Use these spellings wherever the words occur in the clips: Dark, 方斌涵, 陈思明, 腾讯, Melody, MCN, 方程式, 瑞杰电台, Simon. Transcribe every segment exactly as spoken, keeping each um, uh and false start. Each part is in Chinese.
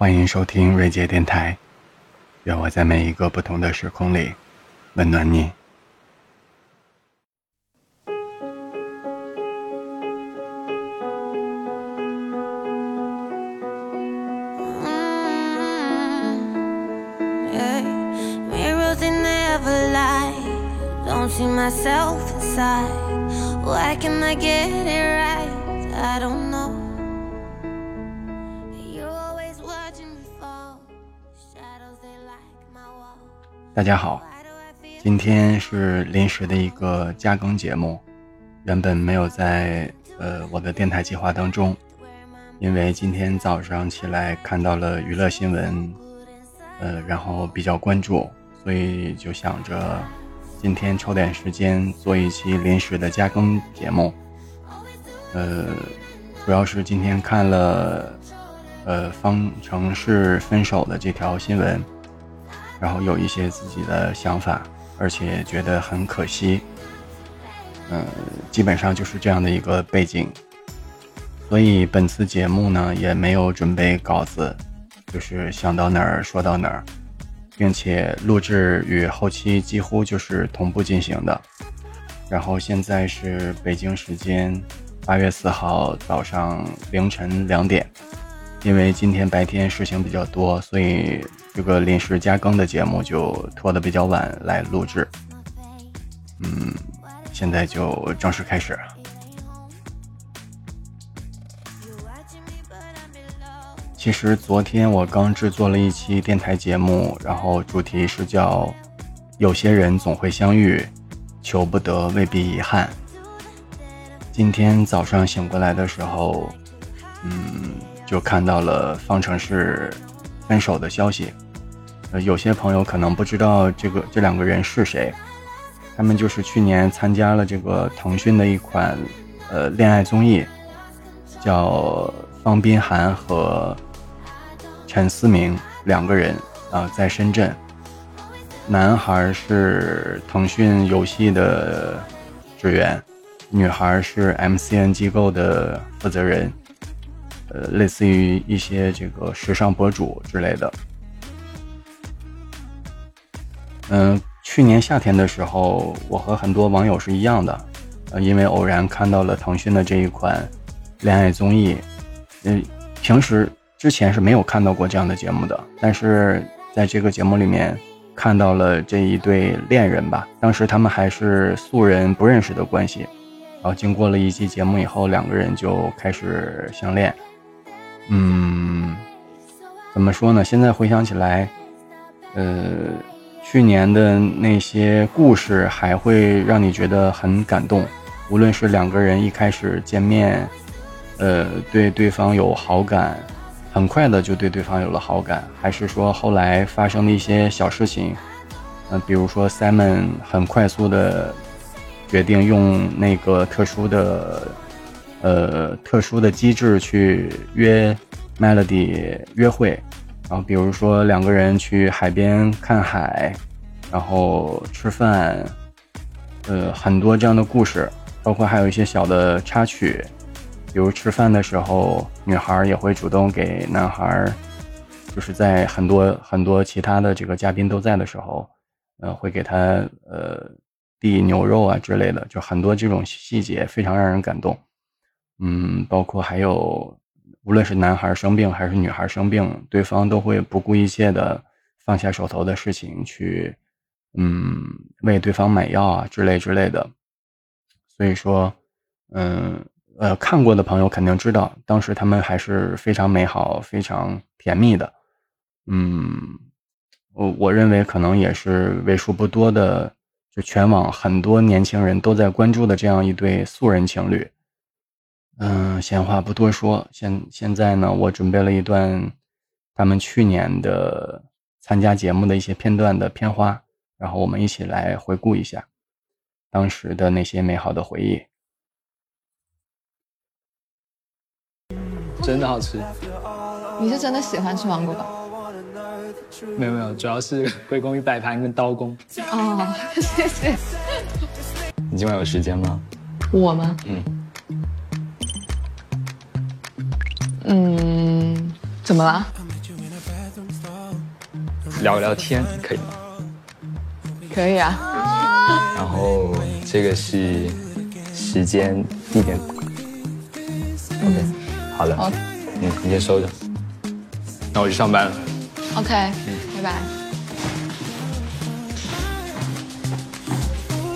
欢迎收听瑞杰电台，愿我在每一个不同的时空里温暖你。大家好，今天是临时的一个加更节目，原本没有在呃我的电台计划当中，因为今天早上起来看到了娱乐新闻，呃然后比较关注，所以就想着今天抽点时间做一期临时的加更节目。呃主要是今天看了呃方程式分手的这条新闻，然后有一些自己的想法，而且觉得很可惜。嗯、呃，基本上就是这样的一个背景。所以本次节目呢，也没有准备稿子，就是想到哪儿说到哪儿，并且录制与后期几乎就是同步进行的。然后现在是北京时间八月四号早上凌晨两点。因为今天白天事情比较多，所以这个临时加更的节目就拖得比较晚来录制。嗯，现在就正式开始。其实昨天我刚制作了一期电台节目，然后主题是叫有些人总会相遇，求不得未必遗憾。今天早上醒过来的时候，嗯就看到了方程式分手的消息。呃，有些朋友可能不知道这个这两个人是谁，他们就是去年参加了这个腾讯的一款呃恋爱综艺，叫方斌涵和陈思明两个人啊、呃，在深圳。男孩是腾讯游戏的职员，女孩是 M C N 机构的负责人。呃，类似于一些这个时尚博主之类的。嗯、呃，去年夏天的时候，我和很多网友是一样的，呃，因为偶然看到了腾讯的这一款恋爱综艺。嗯、呃，平时之前是没有看到过这样的节目的，但是在这个节目里面看到了这一对恋人吧，当时他们还是素人不认识的关系，然后经过了一期节目以后，两个人就开始相恋。嗯，怎么说呢？现在回想起来，呃，去年的那些故事还会让你觉得很感动。无论是两个人一开始见面，呃，对对方有好感，很快的就对对方有了好感，还是说后来发生的一些小事情，呃，比如说 Simon 很快速的决定用那个特殊的。呃，特殊的机制去约 Melody 约会，然后比如说两个人去海边看海，然后吃饭，呃，很多这样的故事，包括还有一些小的插曲，比如吃饭的时候，女孩也会主动给男孩，就是在很多很多其他的这个嘉宾都在的时候，呃，会给他呃递牛肉啊之类的，就很多这种细节非常让人感动。嗯，包括还有，无论是男孩生病还是女孩生病，对方都会不顾一切的放下手头的事情去，嗯，为对方买药啊之类之类的。所以说，嗯，呃，看过的朋友肯定知道，当时他们还是非常美好、非常甜蜜的。嗯，我我认为可能也是为数不多的，就全网很多年轻人都在关注的这样一对素人情侣。嗯，闲话不多说，现现在呢，我准备了一段他们去年的参加节目的一些片段的片花，然后我们一起来回顾一下当时的那些美好的回忆。真的好吃。你是真的喜欢吃芒果吧？没有没有，主要是归功于摆盘跟刀工。哦，谢谢。你今晚有时间吗？我吗？嗯。嗯，怎么了？聊聊天，可以吗？可以啊。然后这个是时间、地点。OK， 好了，好，嗯，你先收着。那我去上班了。OK， 拜拜。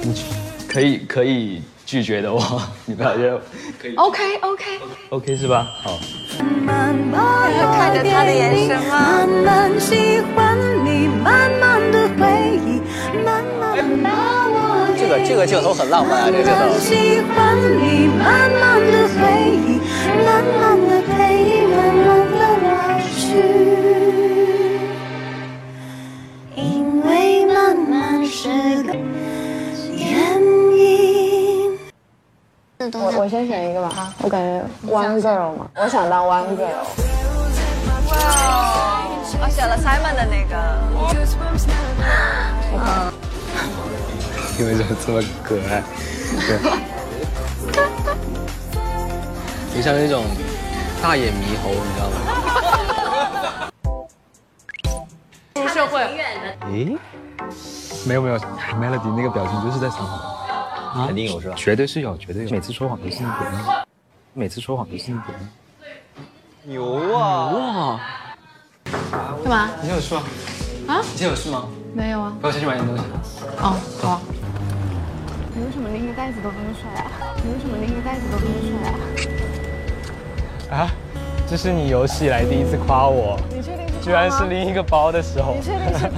你可以可以拒绝的哦，你不要就可以。OK OK OK 是吧？好。 慢慢看着他的眼神吗？慢慢喜欢你，慢慢的回忆，慢慢把我。这个这个镜头很浪漫啊，这个镜头。慢慢喜欢你，慢慢的回忆，慢慢的陪你，慢慢的老去。因为慢慢是个原因。 我我先选一个吧，啊、我感觉 one girl 嘛，我想当 one girl。哇哦，我选了 Simon 的那个。嗯，你为什么这么可爱？对，你像那种大眼猕猴，你知道吗？社会。诶，没有没有 ，Melody 那个表情就是在撒谎。 肯定有是吧？绝对是有，绝对有。每次说谎都是你点的，每次说谎都是你点的。牛啊！干嘛？你今天有事吗？啊？你今天有事吗？没有啊。我先去买点东西。哦，好。你为什么拎个袋子都跟着甩啊？你为什么拎个袋子都跟着甩啊？啊？这是你有史以来第一次夸我。你确定是？居然是拎一个包的时候。你确定是？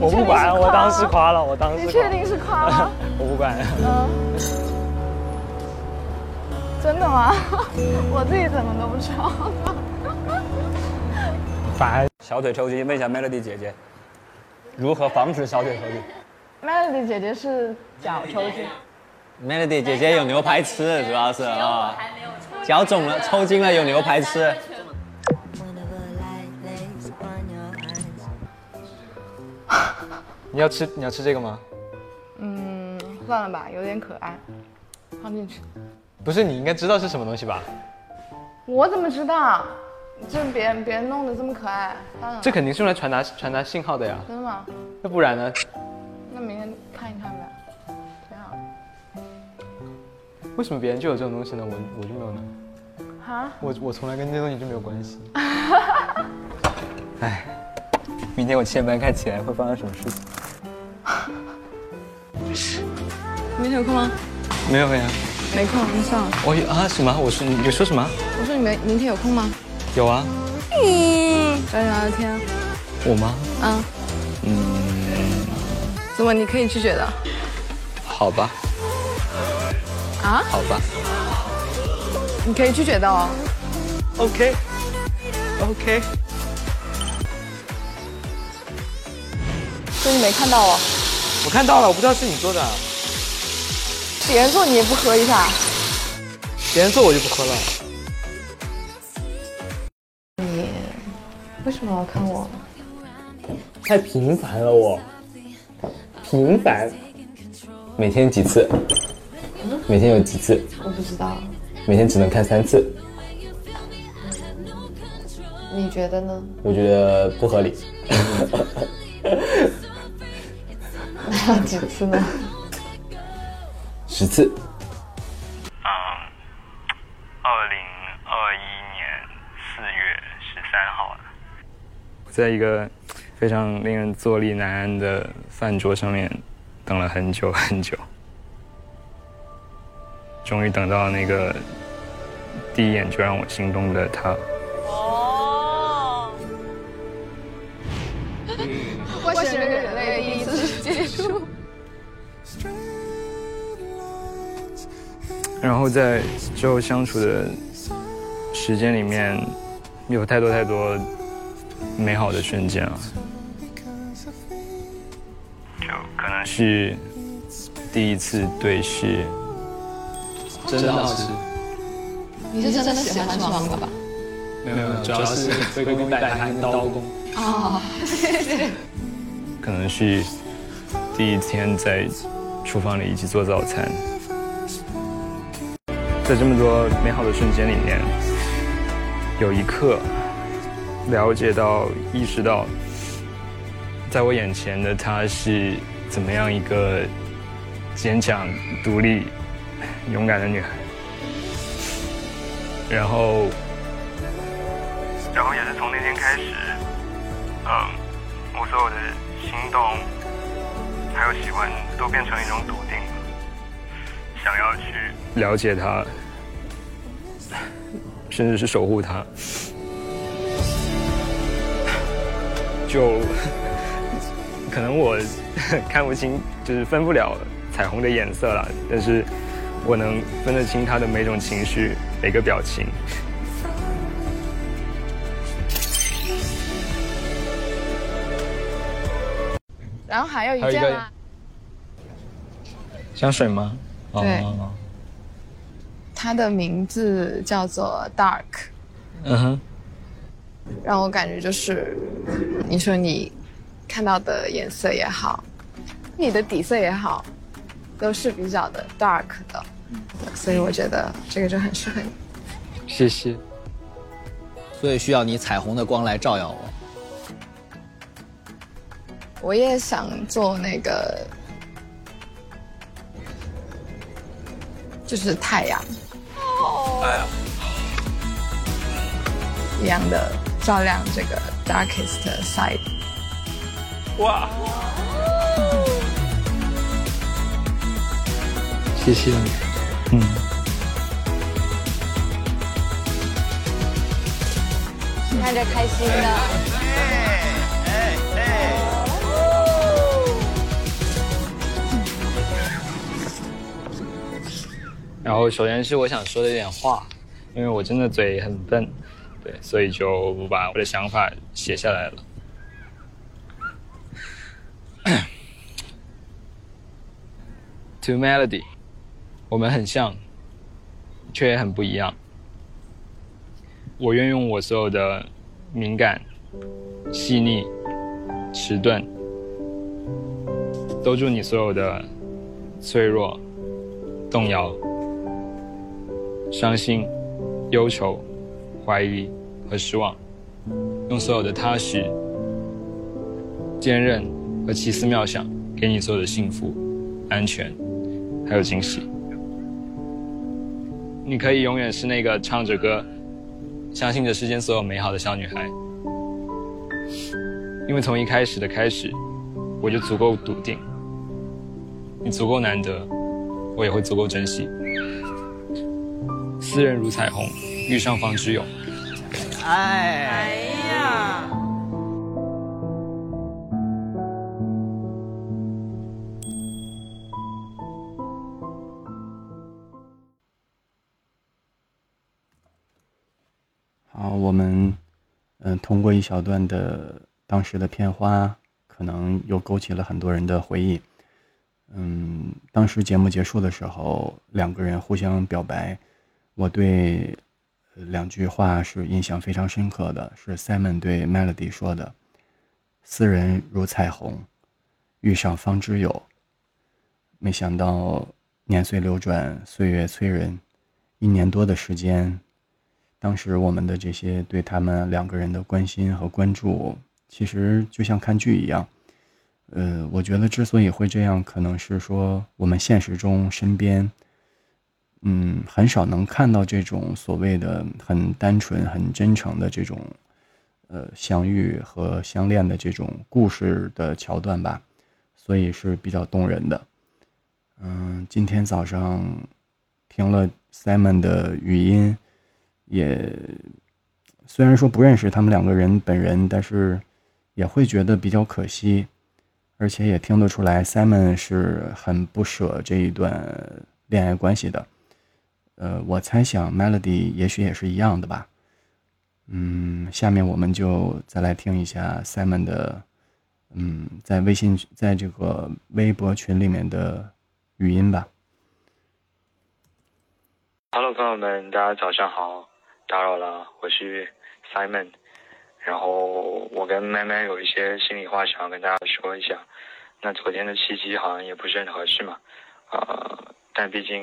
我不管，我当时夸了，我当时。你确定是夸了？ 我不管。嗯，真的吗？我自己怎么都不知道。反小腿抽筋，问一下 Melody 姐姐，如何防止小腿抽筋 ？Melody 姐姐是脚抽筋。Melody 姐姐有牛排吃，主要是啊。脚肿了，抽筋了，有牛排吃。你要吃，你要吃这个吗？嗯。 算了吧，有点可爱，放进去。不是，你应该知道是什么东西吧？我怎么知道？这别人别人弄得这么可爱，当然。这肯定是用来传达传达信号的呀。真的吗？那不然呢？那明天看一看呗，挺好的。为什么别人就有这种东西呢？我我就没有呢？啊我我从来跟这东西就没有关系。哎明天我七点半开起来会发生什么事情？明天有空吗？没有没有，没空，你算了。我啊什么？我说你说什么？我说你明明天有空吗？有啊。嗯，找你聊聊天。我吗？啊。嗯。怎么你可以拒绝的？好吧。啊？好吧。你可以拒绝的哦。OK。OK。所以你没看到我？我看到了，我不知道是你做的。 别人做你也不喝一下，别人做我就不喝了。你为什么要看我？太频繁了我，频繁。每天几次？嗯、每天有几次？我不知道。每天只能看三次。你觉得呢？我觉得不合理。那要几次呢？ 十次。嗯，二零二一年四月十三号了。我在一个非常令人坐立难安的饭桌上面等了很久很久，终于等到那个第一眼就让我心动的他。哦。我选人类第一次接触。 然后在之后相处的时间里面，有太多太多美好的瞬间了。就可能是第一次对视，真的好吃。你是真的喜欢吃芒果吧？没有没有，主要是会给你带来刀工。哦，谢谢。可能是第一天在厨房里一起做早餐。 在这么多美好的瞬间里面，有一刻了解到、意识到，在我眼前的他是怎么样一个坚强、独立、勇敢的女孩，然后，然后也是从那天开始，嗯，我所有的心动还有喜欢都变成一种笃定，想要去了解她，甚至是守护她。就可能我看不清，就是分不了彩虹的颜色啦，但是我能分得清她的每种情绪、每个表情。然后还有一件啊，香水吗？对，它的名字叫做 Dark。嗯哼。让我感觉就是，你说你看到的颜色也好，你的底色也好，都是比较的 dark 的，所以我觉得这个就很适合你。谢谢。所以需要你彩虹的光来照耀我。我也想做那个，就是太阳。哦。哎呀。一样的。照亮这个 darkest side。哇！谢谢你，嗯。看着开心的。哎哎哎！然后，首先是我想说的一点话，因为我真的嘴很笨。对，所以就我把我的想法写下来了。To Melody， 我们很像，却也很不一样。我愿用我所有的敏感、细腻、迟钝，兜住你所有的脆弱、动摇、伤心、忧愁、怀疑和失望，用所有的踏实、坚韧和奇思妙想，给你所有的幸福、安全，还有惊喜。你可以永远是那个唱着歌、相信着世间所有美好的小女孩，因为从一开始的开始，我就足够笃定，你足够难得，我也会足够珍惜。斯人如彩虹，遇上方知有。哎呀！好，我们嗯、呃，通过一小段的当时的片花，可能又勾起了很多人的回忆。嗯，当时节目结束的时候，两个人互相表白，我对两句话是印象非常深刻的，是 Simon 对 Melody 说的，斯人如彩虹，遇上方知有。没想到年岁流转，岁月催人，一年多的时间，当时我们的这些对他们两个人的关心和关注，其实就像看剧一样。呃，我觉得之所以会这样，可能是说我们现实中身边嗯，很少能看到这种所谓的很单纯、很真诚的这种，呃，相遇和相恋的这种故事的桥段吧，所以是比较动人的。嗯，今天早上听了 Simon 的语音，也虽然说不认识他们两个人本人，但是也会觉得比较可惜，而且也听得出来 Simon 是很不舍这一段恋爱关系的。呃，我猜想 Melody 也许也是一样的吧。嗯，下面我们就再来听一下 Simon 的，嗯，在微信，在这个微博群里面的语音吧。Hello， 朋友们，大家早上好，打扰了，我是 Simon。然后我跟麦麦有一些心里话想要跟大家说一下。那昨天的契机好像也不是很合适嘛，啊、呃。但毕竟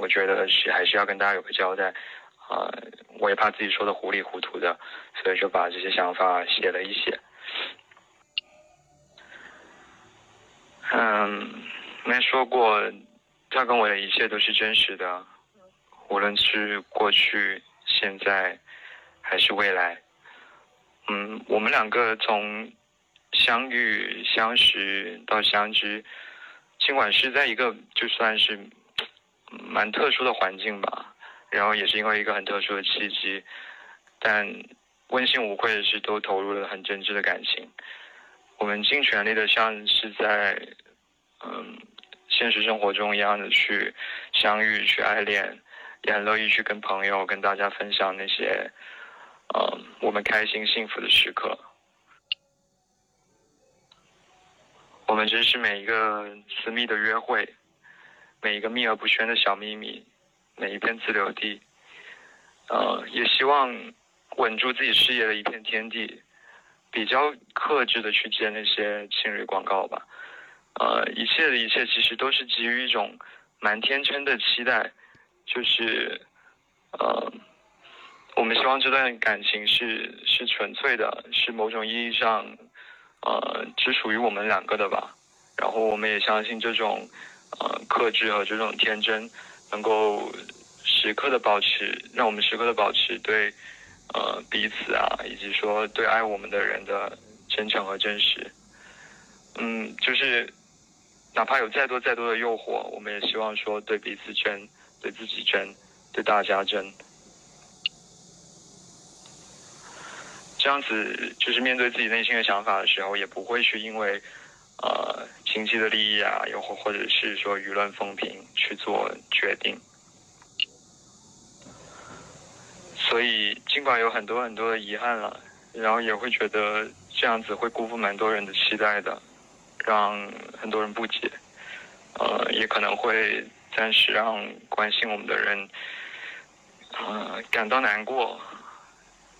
我觉得是还是要跟大家有个交代，啊、呃，我也怕自己说的糊里糊涂的，所以就把这些想法写了一写。嗯，没说过，他跟我的一切都是真实的，无论是过去、现在还是未来。嗯，我们两个从相遇、相识到相知，尽管是在一个就算是蛮特殊的环境吧，然后也是因为一个很特殊的契机，但问心无愧的是都投入了很真挚的感情。我们尽全力的像是在嗯现实生活中一样的去相遇、去爱恋，也很乐意去跟朋友、跟大家分享那些嗯我们开心幸福的时刻。我们真是每一个私密的约会，每一个秘而不宣的小秘密，每一片自留地，呃，也希望稳住自己事业的一片天地，比较克制的去接那些情侣广告吧。呃，一切的一切其实都是基于一种蛮天真的期待，就是呃，我们希望这段感情是是纯粹的，是某种意义上。呃，只属于我们两个的吧。然后我们也相信这种呃克制和这种天真，能够时刻的保持，让我们时刻的保持对呃彼此啊，以及说对爱我们的人的真诚和真实。嗯，就是哪怕有再多再多的诱惑，我们也希望说对彼此真，对自己真，对大家真。这样子就是面对自己内心的想法的时候，也不会去因为呃经济的利益啊，又或或者是说舆论风评去做决定。所以尽管有很多很多的遗憾了，然后也会觉得这样子会辜负蛮多人的期待的，让很多人不解，呃也可能会暂时让关心我们的人呃感到难过，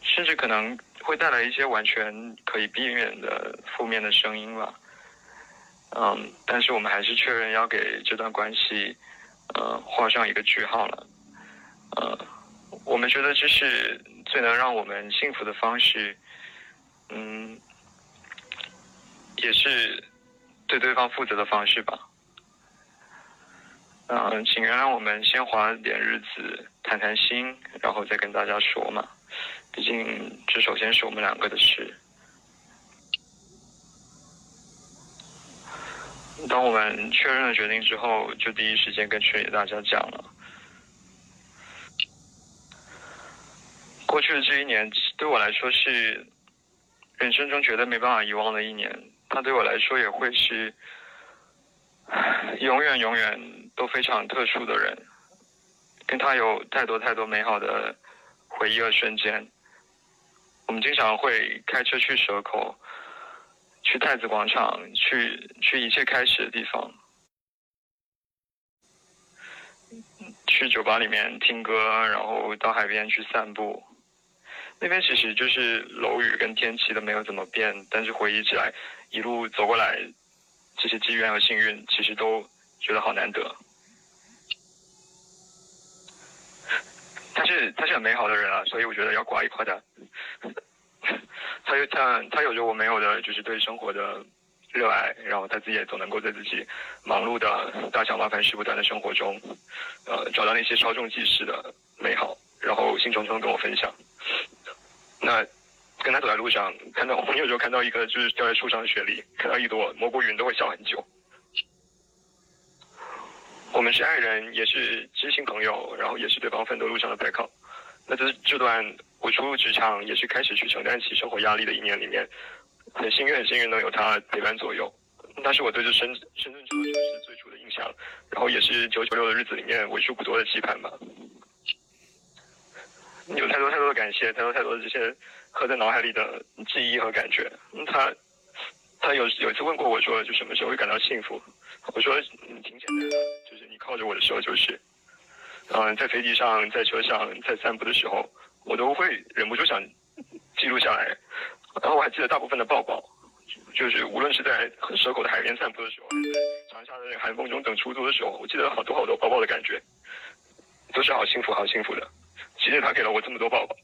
甚至可能会带来一些完全可以避免的负面的声音吧。嗯，但是我们还是确认要给这段关系，呃，画上一个句号了。呃，我们觉得这是最能让我们幸福的方式，嗯，也是对对方负责的方式吧。嗯、呃，请原谅我们先花点日子谈谈心，然后再跟大家说嘛。毕竟这首先是我们两个的事。当我们确认了决定之后，就第一时间跟群里大家讲了。过去的这一年对我来说是人生中绝对没办法遗忘的一年，它对我来说也会是永远永远都非常特殊的人，跟他有太多太多美好的回忆和瞬间。我们经常会开车去蛇口，去太子广场，去去一切开始的地方，去酒吧里面听歌，然后到海边去散步。那边其实就是楼宇跟天气都没有怎么变，但是回忆起来一路走过来，这些机缘和幸运其实都觉得好难得。他是他是很美好的人啊，所以我觉得要夸一夸他。他有他他有着我没有的，就是对生活的热爱，然后他自己也总能够在自己忙碌的大小麻烦事不断的生活中，呃，找到那些稍纵即逝的美好，然后兴冲冲跟我分享。那跟他走在路上，看到我们有时候看到一个就是掉在树上的雪梨，看到一朵蘑菇云都会笑很久。我们是爱人，也是知心朋友，然后也是对方奋斗路上的背靠。那这这段我初入职场，也是开始去承担起生活压力的一年里面，很幸运很幸运能有他陪伴左右。那是我对这深深圳这座城市最初的印象，然后也是九九六的日子里面为数不多的期盼吧。有太多太多的感谢，太多太多的这些刻在脑海里的记忆和感觉。嗯、他他有有一次问过我说，就什么时候会感到幸福？我说嗯，挺简单的，就是你靠着我的时候就是，嗯、呃，在飞机上、在车上、在散步的时候，我都会忍不住想记录下来。然后我还记得大部分的抱抱，就是无论是在蛇口的海边散步的时候，还是在长沙的寒风中等出租的时候，我记得好多好多抱抱的感觉，都是好幸福、好幸福的。谢谢他给了我这么多抱抱。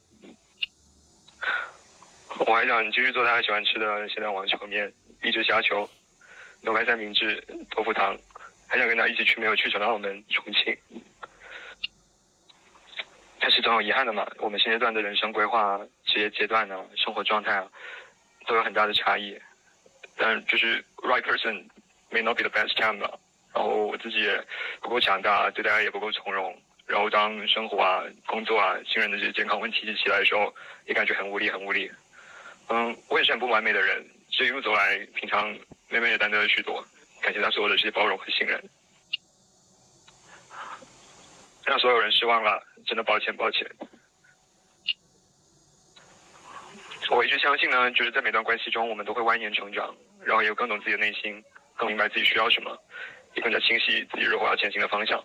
我还想继续做他喜欢吃的咸蛋黄球面、一只虾球。牛排三明治、豆腐汤，还想跟他一起去没有去成了澳门、重庆。但是总有遗憾的嘛，我们现阶段的人生规划、啊、职业阶段啊、生活状态啊，都有很大的差异。但就是 right person may not be the best time 了。然后我自己也不够强大，对大家也不够从容。然后当生活啊、工作啊、亲人的这些健康问题一起来的时候，也感觉很无力，很无力。嗯，我也是很不完美的人，这一路走来，平常妹妹也担待了许多，感谢她所有的这些包容和信任。让所有人失望了，真的抱歉，抱歉。我一直相信呢，就是在每段关系中，我们都会蜿蜒成长，然后也更懂自己的内心，更明白自己需要什么，也更加清晰自己日后要前行的方向。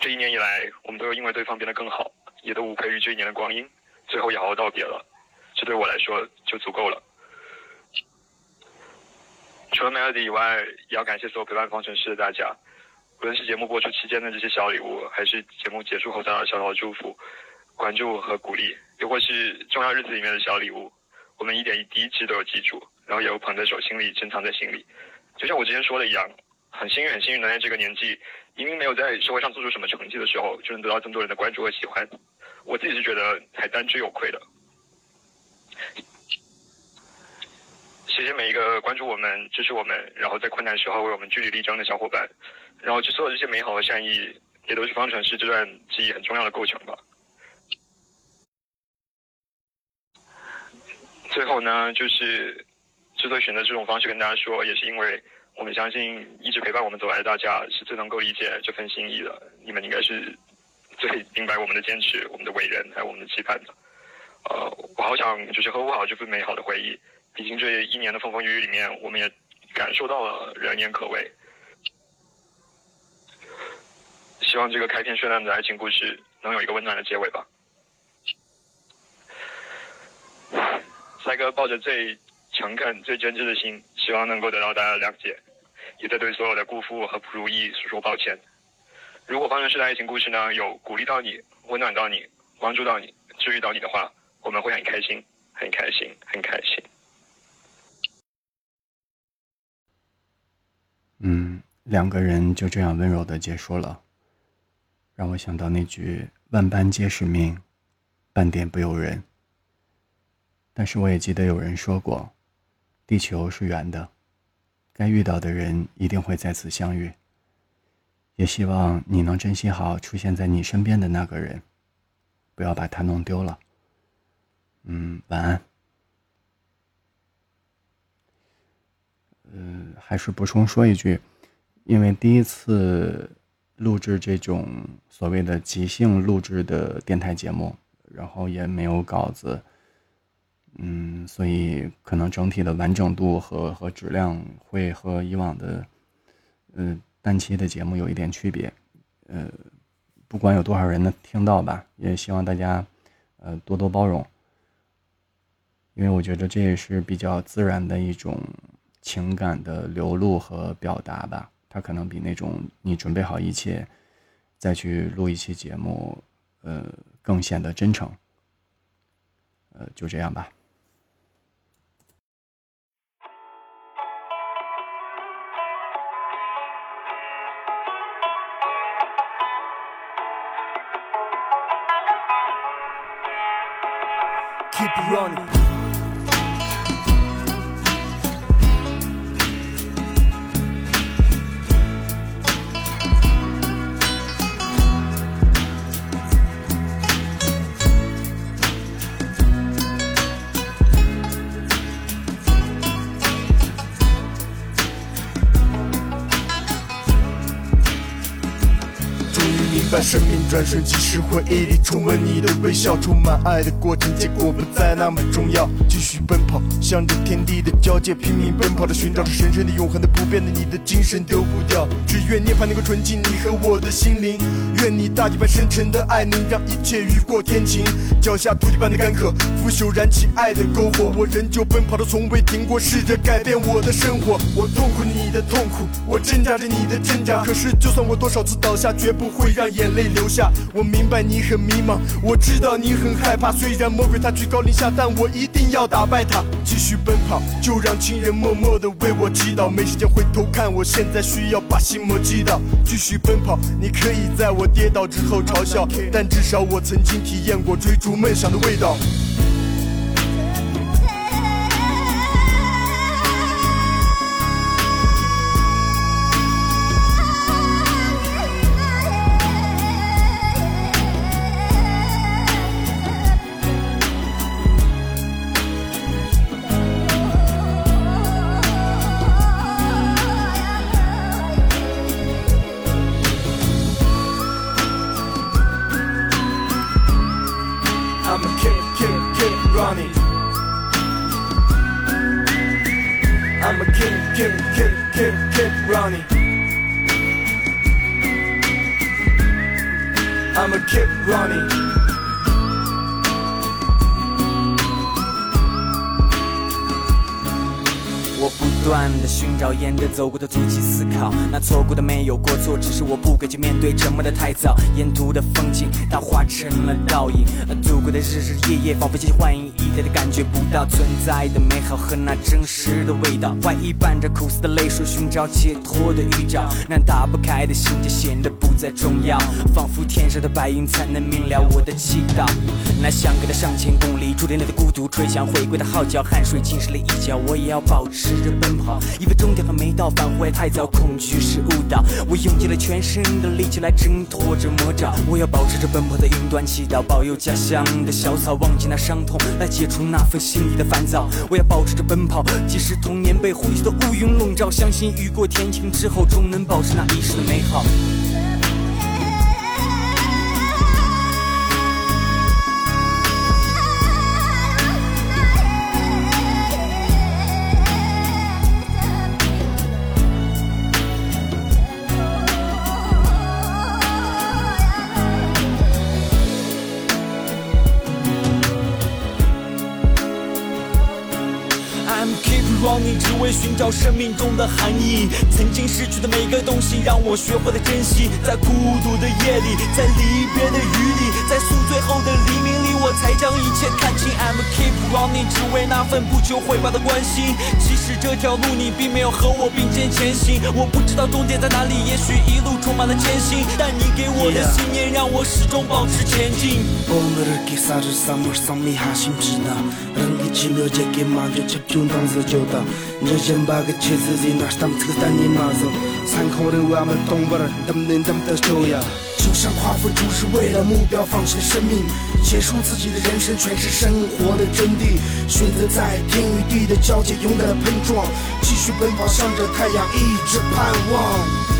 这一年以来，我们都有因为对方变得更好，也都无愧于这一年的光阴，最后也好好道别了。这对我来说就足够了。除了 Melody 以外，也要感谢所有陪伴方程式的大家，无论是节目播出期间的这些小礼物，还是节目结束后的小小祝福、关注和鼓励，又或是重要日子里面的小礼物，我们一点一滴都有记住，然后也有捧在手心里、珍藏在心里。就像我之前说的一样，很幸运、很幸运的在这个年纪，明明没有在社会上做出什么成绩的时候，就能得到这么多人的关注和喜欢，我自己是觉得还当之有愧的。谢谢每一个关注我们、支持我们，然后在困难时候为我们据理力争的小伙伴，然后所有这些美好和善意，也都是方程式这段记忆很重要的构成吧。最后呢，就是之所以选择这种方式跟大家说，也是因为我们相信一直陪伴我们走来的大家是最能够理解这份心意的，你们应该是最明白我们的坚持、我们的为人还有我们的期盼的。呃，我好想就是呵护好这份美好的回忆，毕竟这一年的风风雨雨里面，我们也感受到了人言可畏。希望这个开篇绚烂的爱情故事能有一个温暖的结尾吧。赛哥抱着最诚恳、最真挚的心，希望能够得到大家的谅解，也在对所有的辜负和不如意说抱歉。如果方程式的爱情故事呢，有鼓励到你、温暖到你、帮助到你、治愈到你的话，我们会很开心，很开心，很开心。嗯，两个人就这样温柔的结束了，让我想到那句万般皆是命，半点不由人。但是我也记得有人说过，地球是圆的，该遇到的人一定会再次相遇。也希望你能珍惜好出现在你身边的那个人，不要把他弄丢了。嗯，晚安。嗯、呃，还是补充说一句，因为第一次录制这种所谓的即兴录制的电台节目，然后也没有稿子，嗯，所以可能整体的完整度和和质量会和以往的嗯、呃、单期的节目有一点区别，呃，不管有多少人能听到吧，也希望大家呃多多包容，因为我觉得这也是比较自然的一种情感的流露和表达吧，它可能比那种你准备好一切再去录一期节目，呃，更显得真诚。呃，就这样吧。Keep running.把生命转瞬即逝，回忆里重温你的微笑，充满爱的过程，结果不再那么重要。继续奔跑，向着天地的交界拼命奔跑着，寻找着神圣的、永恒的、不变的，你的精神丢不掉。只愿涅槃能够纯净你和我的心灵，愿你大地般深沉的爱能让一切雨过天晴。脚下土地般的干渴，腐朽燃起爱的篝火，我仍旧奔跑着，从未停过，试着改变我的生活。我痛苦你的痛苦，我挣扎着你的挣扎，可是就算我多少次倒下，绝不会让眼眼泪流下。我明白你很迷茫，我知道你很害怕，虽然魔鬼他居高临下，但我一定要打败他，继续奔跑。就让亲人默默地为我祈祷，没时间回头看，我现在需要把心魔击倒，继续奔跑。你可以在我跌倒之后嘲笑，但至少我曾经体验过追逐梦想的味道。走过的足迹思考，那错过的没有过错，只是我不敢去面对，沉默的太早。沿途的风景它化成了倒影，而度过的日日夜夜仿佛像幻影一样的，感觉不到存在的美好和那真实的味道。怀疑伴着苦涩的泪水寻找解脱的预兆，那打不开的心就显得不再重要，仿佛天上的白云才能明了我的祈祷。那相隔的上千公里，注定了的孤独，吹响回归的号角，汗水浸湿了衣角，我也要保持着奔跑，因为终点还没到，返回太早，恐惧是误导。我用尽了全身的力气来挣脱着魔爪，我要保持着奔跑的云端，祈祷保佑家乡的小草，忘记那伤痛，来解除那份心里的烦躁。我要保持着奔跑，即使童年被呼吸的乌云笼罩，相信雨过天晴之后，终能保持那一世的美好。只为寻找生命中的含义，曾经失去的每个东西让我学会了珍惜，在孤独的夜里，在离别的雨里，在宿醉后的黎明里，我才将一切看清。 I'm keep running， 只为那份不求回报的关心，即使这条路你并没有和我并肩前行，我不知道终点在哪里，也许一路充满了艰辛，但你给我的信念让我始终保持前进。Nyojem baga chizizi nash tam tsudan ni mazum san koru wa man tongbar dam nin dam ta shoya。就像夸父逐日为了目标放弃生命，结束自己的人生，全是生活的真谛。选择在天与地的交界勇敢的碰撞，继续奔跑，向着太阳一直盼望。